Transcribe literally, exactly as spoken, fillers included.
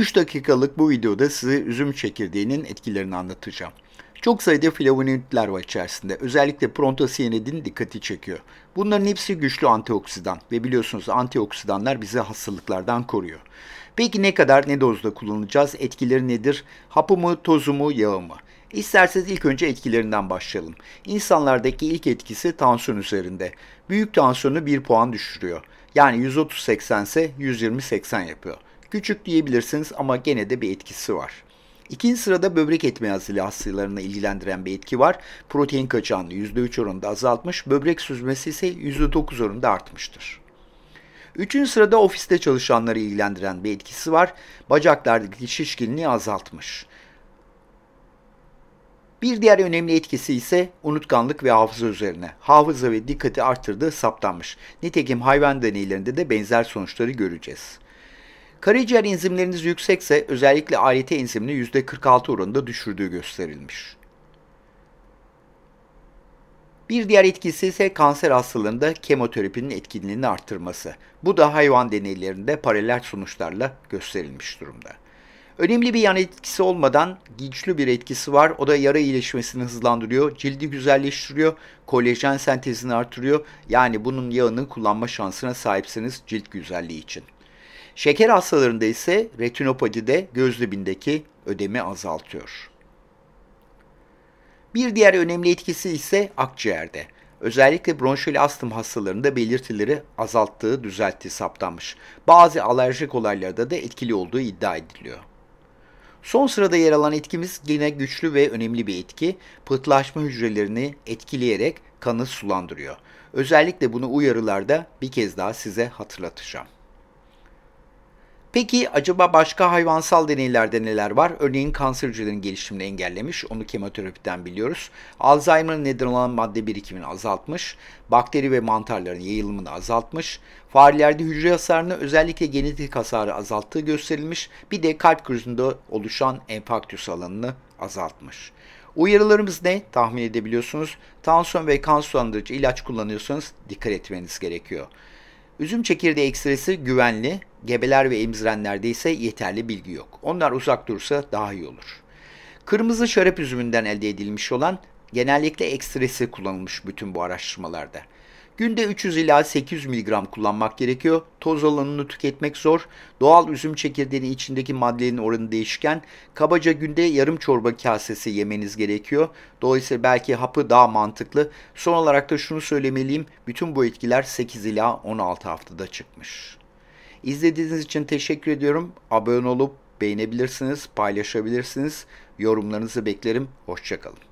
üç dakikalık bu videoda size üzüm çekirdeğinin etkilerini anlatacağım. Çok sayıda flavonoidler var içerisinde. Özellikle proantosiyanidin dikkati çekiyor. Bunların hepsi güçlü antioksidan ve biliyorsunuz antioksidanlar bizi hastalıklardan koruyor. Peki ne kadar, ne dozda kullanacağız? Etkileri nedir? Hapı mı, tozu mu, yağı mı? İsterseniz ilk önce etkilerinden başlayalım. İnsanlardaki ilk etkisi tansiyon üzerinde. Büyük tansiyonu bir puan düşürüyor. Yani yüz otuz seksen ise yüz yirmi seksen yapıyor. Küçük diyebilirsiniz ama gene de bir etkisi var. İkinci sırada böbrek yetmezliği hastalarını ilgilendiren bir etki var. Protein kaçağını yüzde üç oranında azaltmış, böbrek süzmesi ise yüzde dokuz oranında artmıştır. Üçüncü sırada ofiste çalışanları ilgilendiren bir etkisi var. Bacaklardaki şişkinliği azaltmış. Bir diğer önemli etkisi ise unutkanlık ve hafıza üzerine. Hafıza ve dikkati arttırdığı saptanmış. Nitekim hayvan deneylerinde de benzer sonuçları göreceğiz. Karaciğer enzimleriniz yüksekse özellikle A L T enzimini yüzde kırk altı oranında düşürdüğü gösterilmiş. Bir diğer etkisi ise kanser hastalarında kemoterapinin etkinliğini arttırması. Bu da hayvan deneylerinde paralel sonuçlarla gösterilmiş durumda. Önemli bir yan etkisi olmadan güçlü bir etkisi var. O da yara iyileşmesini hızlandırıyor, cildi güzelleştiriyor, kolajen sentezini artırıyor. Yani bunun yağını kullanma şansına sahipsiniz cilt güzelliği için. Şeker hastalarında ise retinopati de göz dibindeki ödemi azaltıyor. Bir diğer önemli etkisi ise akciğerde. Özellikle bronşeli astım hastalarında belirtileri azalttığı düzelttiği saptanmış. Bazı alerjik olaylarda da etkili olduğu iddia ediliyor. Son sırada yer alan etkimiz yine güçlü ve önemli bir etki. Pıhtlaşma hücrelerini etkileyerek kanı sulandırıyor. Özellikle bunu uyarılarda bir kez daha size hatırlatacağım. Peki acaba başka hayvansal deneylerde neler var? Örneğin kanser hücrelerinin gelişimini engellemiş, onu kemoterapiden biliyoruz. Alzheimer'ın neden olan madde birikimini azaltmış, bakteri ve mantarların yayılımını azaltmış, farelerde hücre hasarını özellikle genetik hasarı azalttığı gösterilmiş, bir de kalp krizinde oluşan enfarktüs alanını azaltmış. Uyarılarımız ne? Tahmin edebiliyorsunuz. Tansiyon ve kan sulandırıcı ilaç kullanıyorsanız dikkat etmeniz gerekiyor. Üzüm çekirdeği ekstresi güvenli, gebeler ve emzirenlerde ise yeterli bilgi yok. Onlar uzak dursa daha iyi olur. Kırmızı şarap üzümünden elde edilmiş olan genellikle ekstresi kullanılmış bütün bu araştırmalarda. Günde üç yüz ila sekiz yüz miligram kullanmak gerekiyor. Toz olanını tüketmek zor. Doğal üzüm çekirdeğinin içindeki maddelerin oranı değişken. Kabaca günde yarım çorba kasesi yemeniz gerekiyor. Dolayısıyla belki hapı daha mantıklı. Son olarak da şunu söylemeliyim. Bütün bu etkiler sekiz ila on altı haftada çıkmış. İzlediğiniz için teşekkür ediyorum. Abone olup beğenebilirsiniz, paylaşabilirsiniz. Yorumlarınızı beklerim. Hoşça kalın.